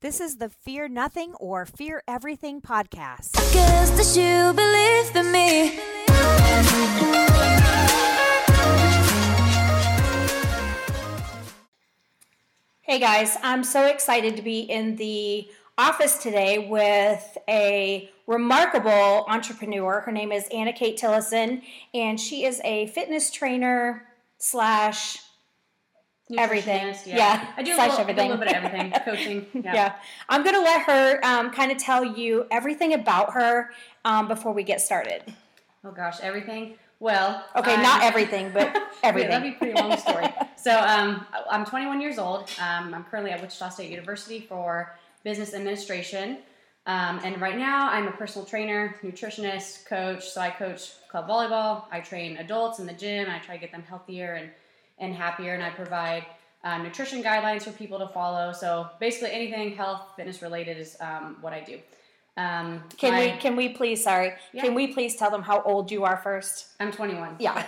This is the Fear Nothing or Fear Everything podcast. Cause the shoe believe in me. Hey guys, I'm so excited to be in the office today with a remarkable entrepreneur. Her name is Anna Kate Tillison, and she is a fitness trainer / everything. Yeah. I do a little bit of everything. Coaching. Yeah. I'm going to let her kind of tell you everything about her before we get started. Oh, gosh. Everything? Well. Okay, not everything, but everything. That'd be a pretty long story. So I'm 21 years old. I'm currently at Wichita State University for business administration. And right now I'm a personal trainer, nutritionist, coach. So I coach club volleyball. I train adults in the gym. I try to get them healthier and happier, and I provide nutrition guidelines for people to follow. So basically anything health, fitness related is what I do. Can we please tell them how old you are first? I'm 21. Yeah.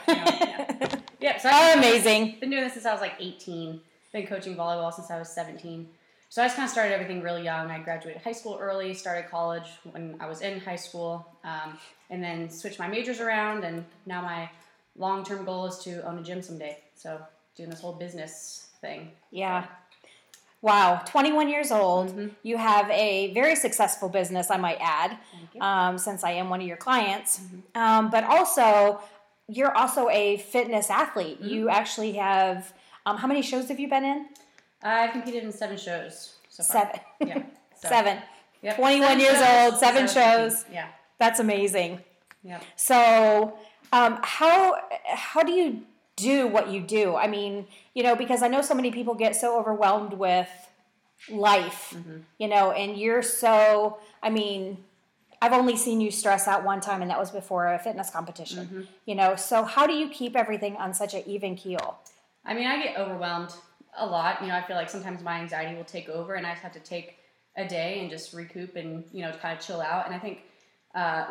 So I've amazing. Been doing this since I was like 18. Been coaching volleyball since I was 17. So I just kind of started everything really young. I graduated high school early, started college when I was in high school, and then switched my majors around, and now my long-term goal is to own a gym someday. So doing this whole business thing. Yeah. Wow. 21 years old. Mm-hmm. You have a very successful business, I might add, since I am one of your clients. Mm-hmm. But also, you're also a fitness athlete. Mm-hmm. You actually have, how many shows have you been in? I've competed in 7 shows so far. 7. Yeah. So. 7. Yep. 21 years old, 7 shows. Yeah. That's amazing. Yeah. So how do you do what you do? I mean, because I know so many people get so overwhelmed with life, mm-hmm. And you're so, I've only seen you stress out one time, and that was before a fitness competition, mm-hmm. So how do you keep everything on such an even keel? I get overwhelmed a lot. I feel like sometimes my anxiety will take over, and I just have to take a day and just recoup and, kind of chill out. And I think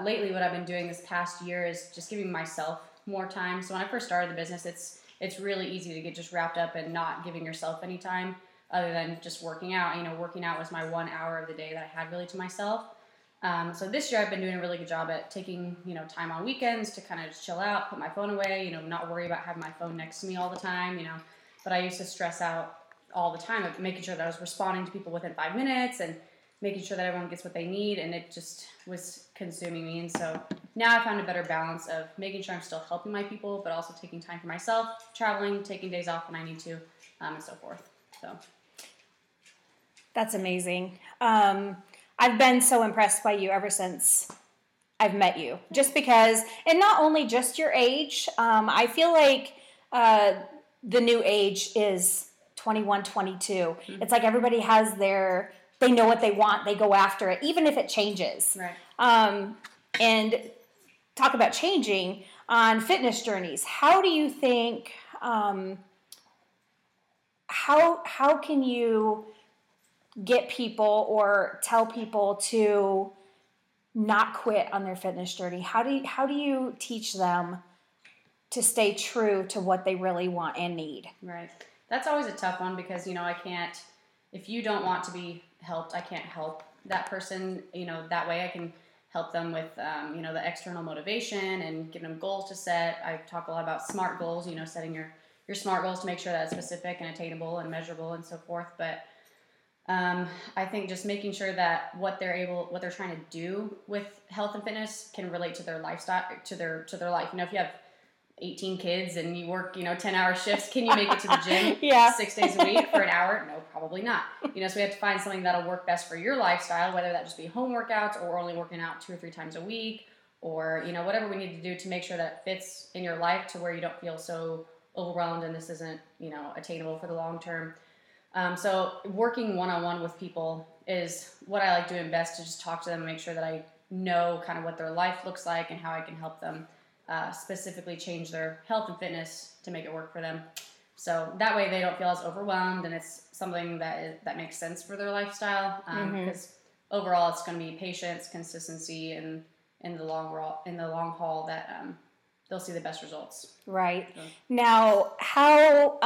lately what I've been doing this past year is just giving myself more time. So when I first started the business, it's really easy to get just wrapped up and not giving yourself any time other than just working out. Working out was my 1 hour of the day that I had really to myself. So this year I've been doing a really good job at taking, time on weekends to kind of just chill out, put my phone away, not worry about having my phone next to me all the time, but I used to stress out all the time of making sure that I was responding to people within 5 minutes and making sure that everyone gets what they need, and it just was consuming me. And so now I found a better balance of making sure I'm still helping my people, but also taking time for myself, traveling, taking days off when I need to, and so forth. So that's amazing. I've been so impressed by you ever since I've met you, just because, and not only just your age, I feel like the new age is 21, 22. Mm-hmm. It's like everybody has they know what they want. They go after it, even if it changes. Right. And talk about changing on fitness journeys. How do you think? How can you get people or tell people to not quit on their fitness journey? How do you teach them to stay true to what they really want and need? Right. That's always a tough one because I can't. If you don't want to be helped, I can't help that person, that way I can help them with, the external motivation and give them goals to set. I talk a lot about SMART goals, setting your SMART goals to make sure that it's specific and attainable and measurable and so forth. But I think just making sure that what they're trying to do with health and fitness can relate to their lifestyle, to their life. If you have 18 kids and you work, 10-hour shifts, can you make it to the gym 6 days a week for an hour? No, probably not. So we have to find something that'll work best for your lifestyle, whether that just be home workouts or only working out 2 or 3 times a week or, whatever we need to do to make sure that it fits in your life to where you don't feel so overwhelmed and this isn't, attainable for the long term. So working one-on-one with people is what I like doing best, to just talk to them and make sure that I know kind of what their life looks like and how I can help them specifically change their health and fitness to make it work for them. So that way they don't feel as overwhelmed, and it's something that makes sense for their lifestyle. Because overall it's going to be patience, consistency, and in the long haul that they'll see the best results. Right. So. Now, how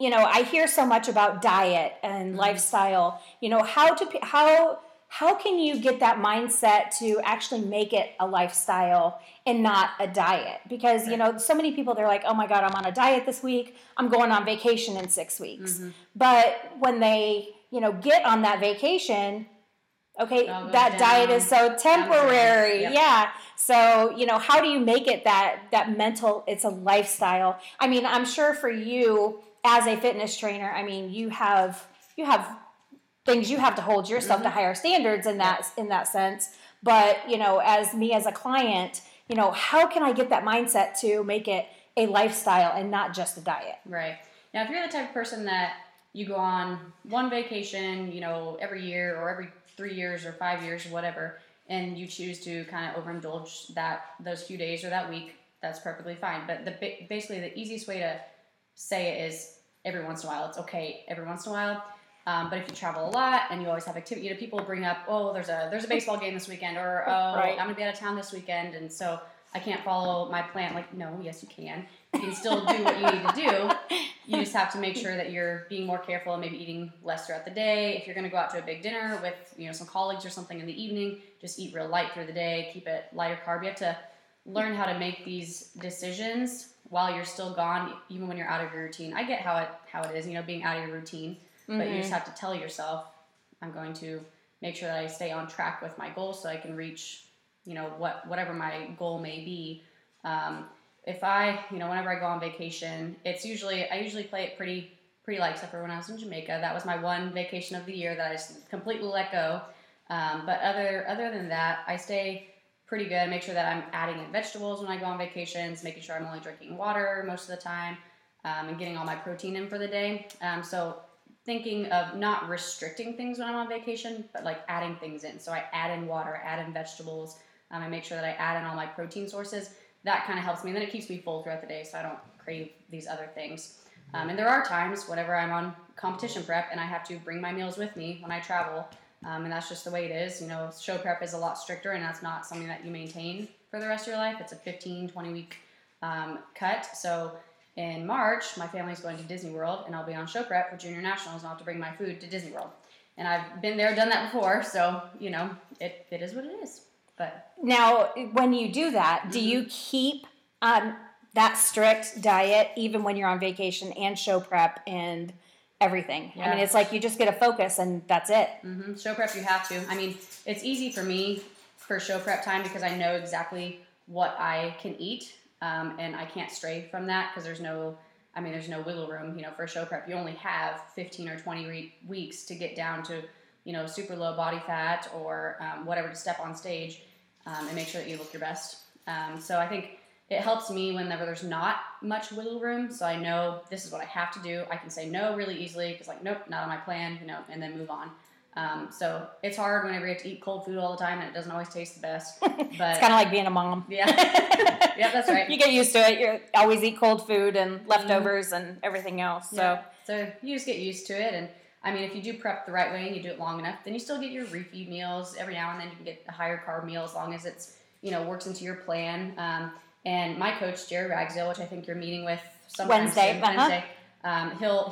you know, I hear so much about diet and mm-hmm. lifestyle, you know, how can you get that mindset to actually make it a lifestyle and not a diet? Because, you know, so many people, they're like, oh my God, I'm on a diet this week. I'm going on vacation in 6 weeks. Mm-hmm. But when they, you know, get on that vacation, okay, that diet is so temporary. Yep. Yeah. So, you know, how do you make it that mental, it's a lifestyle? I mean, I'm sure for you as a fitness trainer, I mean, you have things you have to hold yourself mm-hmm. to higher standards in that sense. But, you know, as me as a client, you know, how can I get that mindset to make it a lifestyle and not just a diet? Right. Now, if you're the type of person that you go on one vacation, you know, every year or every 3 years or 5 years or whatever, and you choose to kind of overindulge those few days or that week, that's perfectly fine. But basically the easiest way to say it is every once in a while. It's okay every once in a while. But if you travel a lot and you always have activity, you know, people bring up, oh, there's a baseball game this weekend, or, oh, right. I'm going to be out of town this weekend, and so I can't follow my plan. Like, no, yes, you can. You can still do what you need to do. You just have to make sure that you're being more careful and maybe eating less throughout the day. If you're going to go out to a big dinner with, you know, some colleagues or something in the evening, just eat real light through the day. Keep it lighter carb. You have to learn how to make these decisions while you're still gone, even when you're out of your routine. I get how it is, you know, being out of your routine. But mm-hmm. you just have to tell yourself, I'm going to make sure that I stay on track with my goals so I can reach, you know, whatever my goal may be. If I, you know, whenever I go on vacation, I usually play it pretty light, except for when I was in Jamaica. That was my one vacation of the year that I just completely let go. But other than that, I stay pretty good. I make sure that I'm adding in vegetables when I go on vacations, making sure I'm only drinking water most of the time, and getting all my protein in for the day. So thinking of not restricting things when I'm on vacation, but like adding things in. So I add in water, I add in vegetables. I make sure that I add in all my protein sources. That kind of helps me. And then it keeps me full throughout the day so I don't crave these other things. And there are times whenever I'm on competition prep and I have to bring my meals with me when I travel. And that's just the way it is. You know, show prep is a lot stricter, and that's not something that you maintain for the rest of your life. It's a 15, 20-week cut. So in March, my family's going to Disney World, and I'll be on show prep for Junior Nationals, and I'll have to bring my food to Disney World. And I've been there, done that before, so, you know, it is what it is. But now, when you do that, mm-hmm. do you keep that strict diet even when you're on vacation and show prep and everything? Yeah. I mean, it's like you just get a focus, and that's it. Mm-hmm. Show prep, you have to. I mean, it's easy for me for show prep time because I know exactly what I can eat. And I can't stray from that because there's no wiggle room, you know, for show prep. You only have 15 or 20 weeks to get down to, you know, super low body fat or whatever to step on stage and make sure that you look your best. So I think it helps me whenever there's not much wiggle room. So I know this is what I have to do. I can say no really easily because like, nope, not on my plan, you know, and then move on. So it's hard whenever you have to eat cold food all the time and it doesn't always taste the best, but it's kind of like being a mom. Yeah. Yeah, that's right. You get used to it. You always eat cold food and leftovers and everything else. So, yeah. So you just get used to it. And I mean, if you do prep the right way and you do it long enough, then you still get your refeed meals every now and then. You can get a higher carb meal as long as it's, you know, works into your plan. And my coach, Jerry Ragsdale, which I think you're meeting with sometime Wednesday.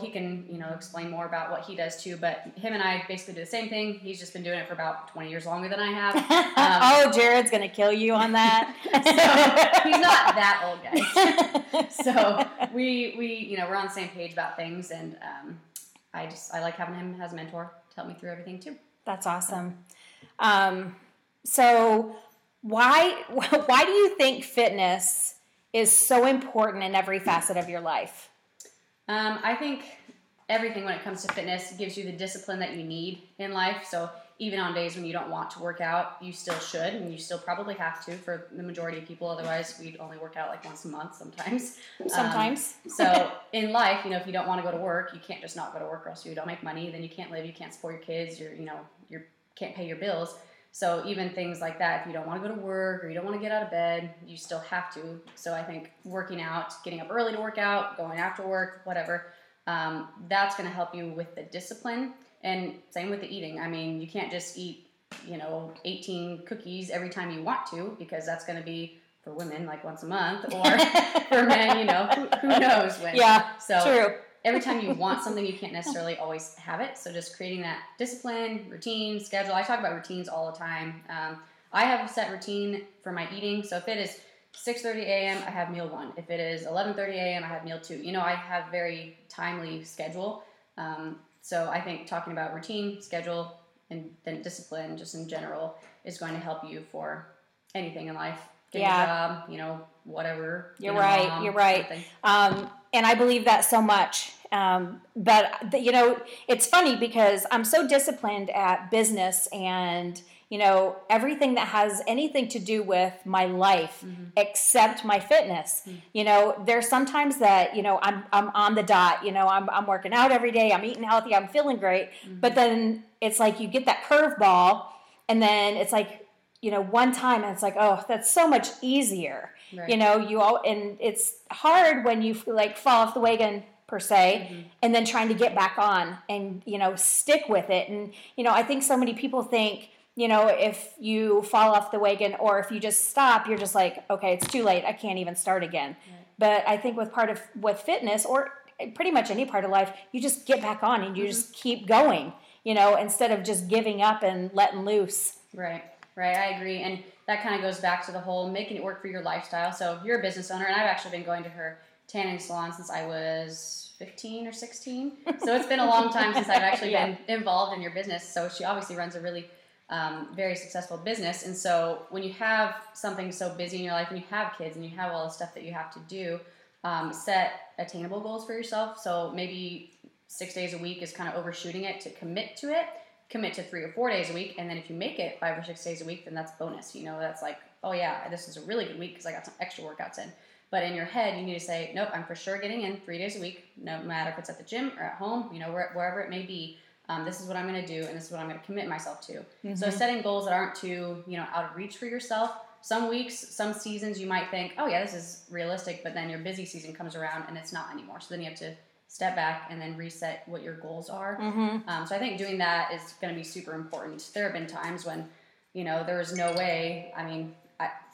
He can, you know, explain more about what he does too, but him and I basically do the same thing. He's just been doing it for about 20 years longer than I have. Oh, Jared's going to kill you on that. So, he's not that old, guys. So we, you know, we're on the same page about things, and I like having him as a mentor to help me through everything too. That's awesome. So why do you think fitness is so important in every facet of your life? I think everything when it comes to fitness gives you the discipline that you need in life. So even on days when you don't want to work out, you still should, and you still probably have to for the majority of people. Otherwise, we'd only work out like once a month sometimes. So in life, you know, if you don't want to go to work, you can't just not go to work, or else you don't make money. Then you can't live, you can't support your kids, you can't pay your bills. So even things like that, if you don't want to go to work or you don't want to get out of bed, you still have to. So I think working out, getting up early to work out, going after work, whatever, that's going to help you with the discipline. And same with the eating. I mean, you can't just eat, you know, 18 cookies every time you want to, because that's going to be for women like once a month, or for men, you know, who knows when. Yeah, so true. every time you want something, you can't necessarily always have it. So just creating that discipline, routine, schedule. I talk about routines all the time. I have a set routine for my eating. So if it is 6:30 a.m., I have meal 1. If it is 11:30 a.m., I have meal 2. You know, I have very timely schedule. So I think talking about routine, schedule, and then discipline just in general is going to help you for anything in life. Getting a job, you know, whatever. You're right. And I believe that so much. But, you know, it's funny because I'm so disciplined at business and, you know, everything that has anything to do with my life mm-hmm. except my fitness. Mm-hmm. You know, there's sometimes that, you know, I'm on the dot, you know, I'm working out every day, I'm eating healthy, I'm feeling great. Mm-hmm. But then it's like you get that curveball and then it's like, you know, one time and it's like, oh, that's so much easier. Right. You know, and it's hard when you like fall off the wagon per se, mm-hmm. and then trying to get back on and, you know, stick with it. And, you know, I think so many people think, you know, if you fall off the wagon or if you just stop, you're just like, okay, it's too late. I can't even start again. Right. But I think with fitness or pretty much any part of life, you just get back on and you mm-hmm. just keep going, you know, instead of just giving up and letting loose. Right. Right. I agree. And that kind of goes back to the whole making it work for your lifestyle. So if you're a business owner, and I've actually been going to her tanning salon since I was 15 or 16. So it's been a long time since I've actually been involved in your business. So she obviously runs a really very successful business. And so when you have something so busy in your life and you have kids and you have all the stuff that you have to do, set attainable goals for yourself. So maybe 6 days a week is kind of overshooting it to commit to it. Commit to 3 or 4 days a week. And then if you make it 5 or 6 days a week, then that's bonus. You know, that's like, oh yeah, this is a really good week because I got some extra workouts in. But in your head, you need to say, nope, I'm for sure getting in 3 days a week, no matter if it's at the gym or at home, you know, wherever it may be. This is what I'm going to do, and this is what I'm going to commit myself to. Mm-hmm. So setting goals that aren't too, you know, out of reach for yourself. Some weeks, some seasons, you might think, oh yeah, this is realistic, but then your busy season comes around and it's not anymore. So then you have to step back and then reset what your goals are. Mm-hmm. So I think doing that is going to be super important. There have been times when, you know, there was no way. I mean,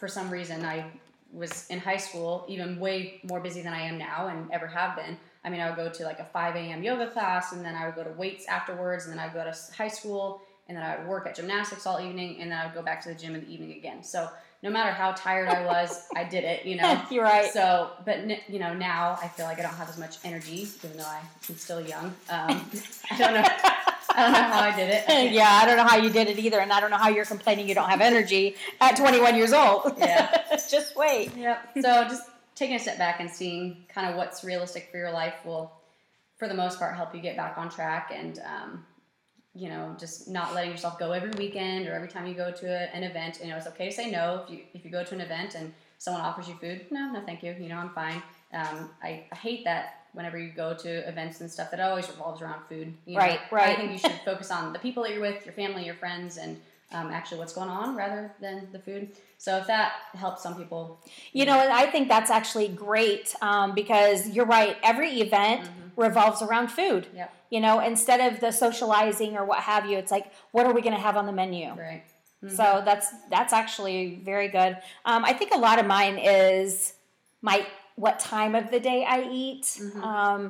for some reason, I was in high school even way more busy than I am now and ever have been. I mean, I would go to like a 5 a.m. yoga class, and then I would go to weights afterwards, and then I would go to high school, and then I would work at gymnastics all evening, and then I would go back to the gym in the evening again. So no matter how tired I was, I did it, you know. You're right. So, but, you know, now I feel like I don't have as much energy, even though I'm still young. I don't know how I did it. I don't know how you did it either, and I don't know how you're complaining you don't have energy at 21 years old. Yeah. Just wait. Yeah. So just taking a step back and seeing kind of what's realistic for your life will, for the most part, help you get back on track and, you know, just not letting yourself go every weekend or every time you go to an event. You know, it's okay to say no. If you go to an event and someone offers you food, no, thank you. You know, I'm fine. I hate that whenever you go to events and stuff that always revolves around food. You know? Right. I think you should focus on the people that you're with, your family, your friends, and actually what's going on rather than the food. So if that helps some people. You know, and I think that's actually great because you're right. Every event mm-hmm. revolves around food. Yep. You know, instead of the socializing or what have you, it's like, what are we going to have on the menu? Right. Mm-hmm. So that's actually very good. I think a lot of mine is what time of the day I eat. Mm-hmm.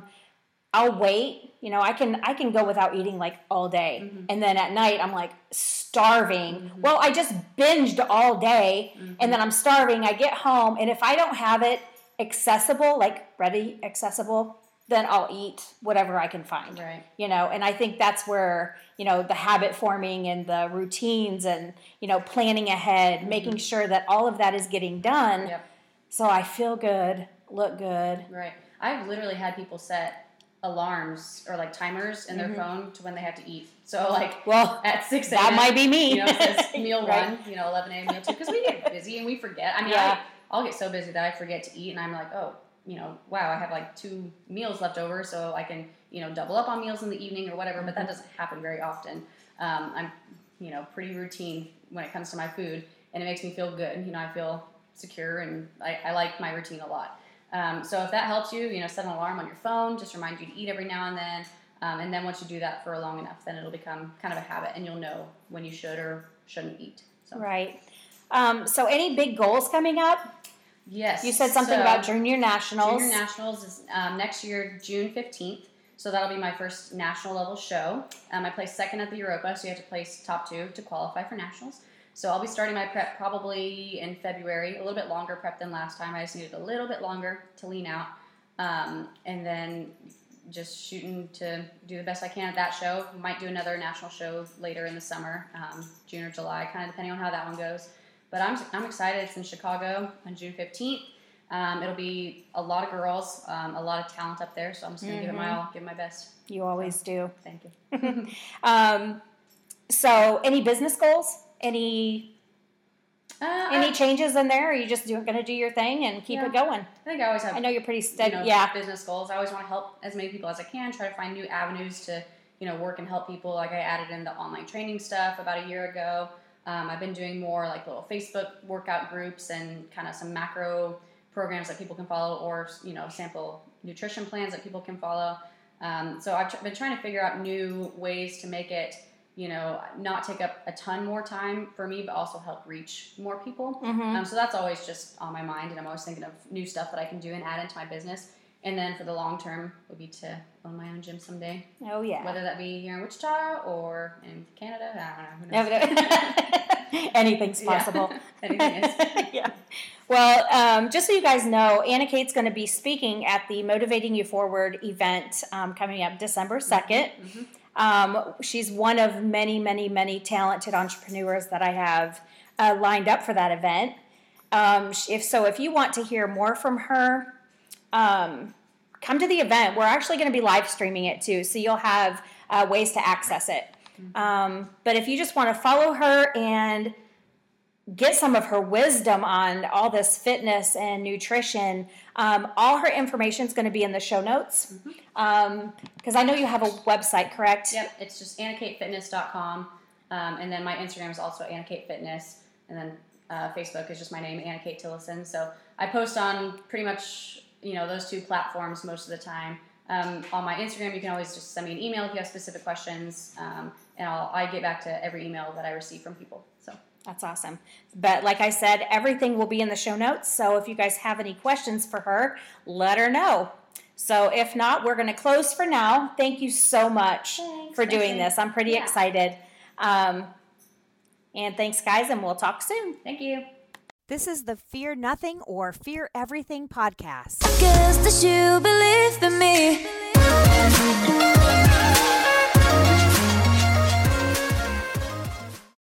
I'll wait, you know, I can go without eating like all day. Mm-hmm. And then at night I'm like starving. Mm-hmm. Well, I just binged all day mm-hmm. and then I'm starving. I get home and if I don't have it accessible, like ready, accessible, then I'll eat whatever I can find, right. You know? And I think that's where, you know, the habit forming and the routines and, you know, planning ahead, mm-hmm. making sure that all of that is getting done. Yep. So I feel good, look good. Right. I've literally had people set alarms or like timers in their mm-hmm. phone to when they have to eat. So like, well, at 6 a.m. that might be me. You know, it says meal 1, you know, 11 a.m. meal 2 because we get busy and we forget. I mean, I'll get so busy that I forget to eat and I'm like, oh, you know, wow, I have like 2 meals left over so I can, you know, double up on meals in the evening or whatever, but that doesn't happen very often. I'm, you know, pretty routine when it comes to my food and it makes me feel good. You know, I feel secure and I like my routine a lot. So if that helps you, you know, set an alarm on your phone, just remind you to eat every now and then. And then once you do that for long enough, then it'll become kind of a habit and you'll know when you should or shouldn't eat. So. Right. So any big goals coming up? Yes. You said something about Junior Nationals. Junior Nationals is next year, June 15th. So that'll be my first national level show. I placed second at the Europa, so you have to place top two to qualify for nationals. So I'll be starting my prep probably in February, a little bit longer prep than last time. I just needed a little bit longer to lean out. And then just shooting to do the best I can at that show. Might do another national show later in the summer, June or July, kind of depending on how that one goes. But I'm excited. It's in Chicago on June 15th. It'll be a lot of girls, a lot of talent up there. So I'm just going to give it my all, give it my best. You always do. Thank you. So any business goals? Any changes in there? Or are you just going to do your thing and keep it going? I think I always have. I know you're pretty steady. Business goals. I always want to help as many people as I can. Try to find new avenues to work and help people. Like I added in the online training stuff about a year ago. I've been doing more like little Facebook workout groups and kind of some macro programs that people can follow, or sample nutrition plans that people can follow. So I've been trying to figure out new ways to make it, not take up a ton more time for me, but also help reach more people. So that's always just on my mind, and I'm always thinking of new stuff that I can do and add into my business. And then for the long term would be to own my own gym someday. Oh, yeah. Whether that be here in Wichita or in Canada, I don't know. Who knows? Anything's possible. Anything is. Well, just so you guys know, Anna Kate's going to be speaking at the Motivating You Forward event coming up December 2nd. She's one of many, many, many talented entrepreneurs that I have lined up for that event. If you want to hear more from her, come to the event. We're actually going to be live streaming it too, so you'll have ways to access it. But if you just want to follow her and get some of her wisdom on all this fitness and nutrition, all her information is going to be in the show notes. Because I know you have a website, correct? Yep, it's just annakatefitness.com. And then my Instagram is also Anna Kate Fitness. And then Facebook is just my name, Anna Kate Tillison. So I post on pretty much those two platforms most of the time. On my Instagram, you can always just send me an email if you have specific questions, and I get back to every email that I receive from people. So that's awesome. But like I said, everything will be in the show notes. So if you guys have any questions for her, let her know. So if not, we're going to close for now. Thank you so much for doing this. I'm pretty excited. And thanks, guys, and we'll talk soon. Thank you. This is the Fear Nothing or Fear Everything podcast. Because that you believe in me.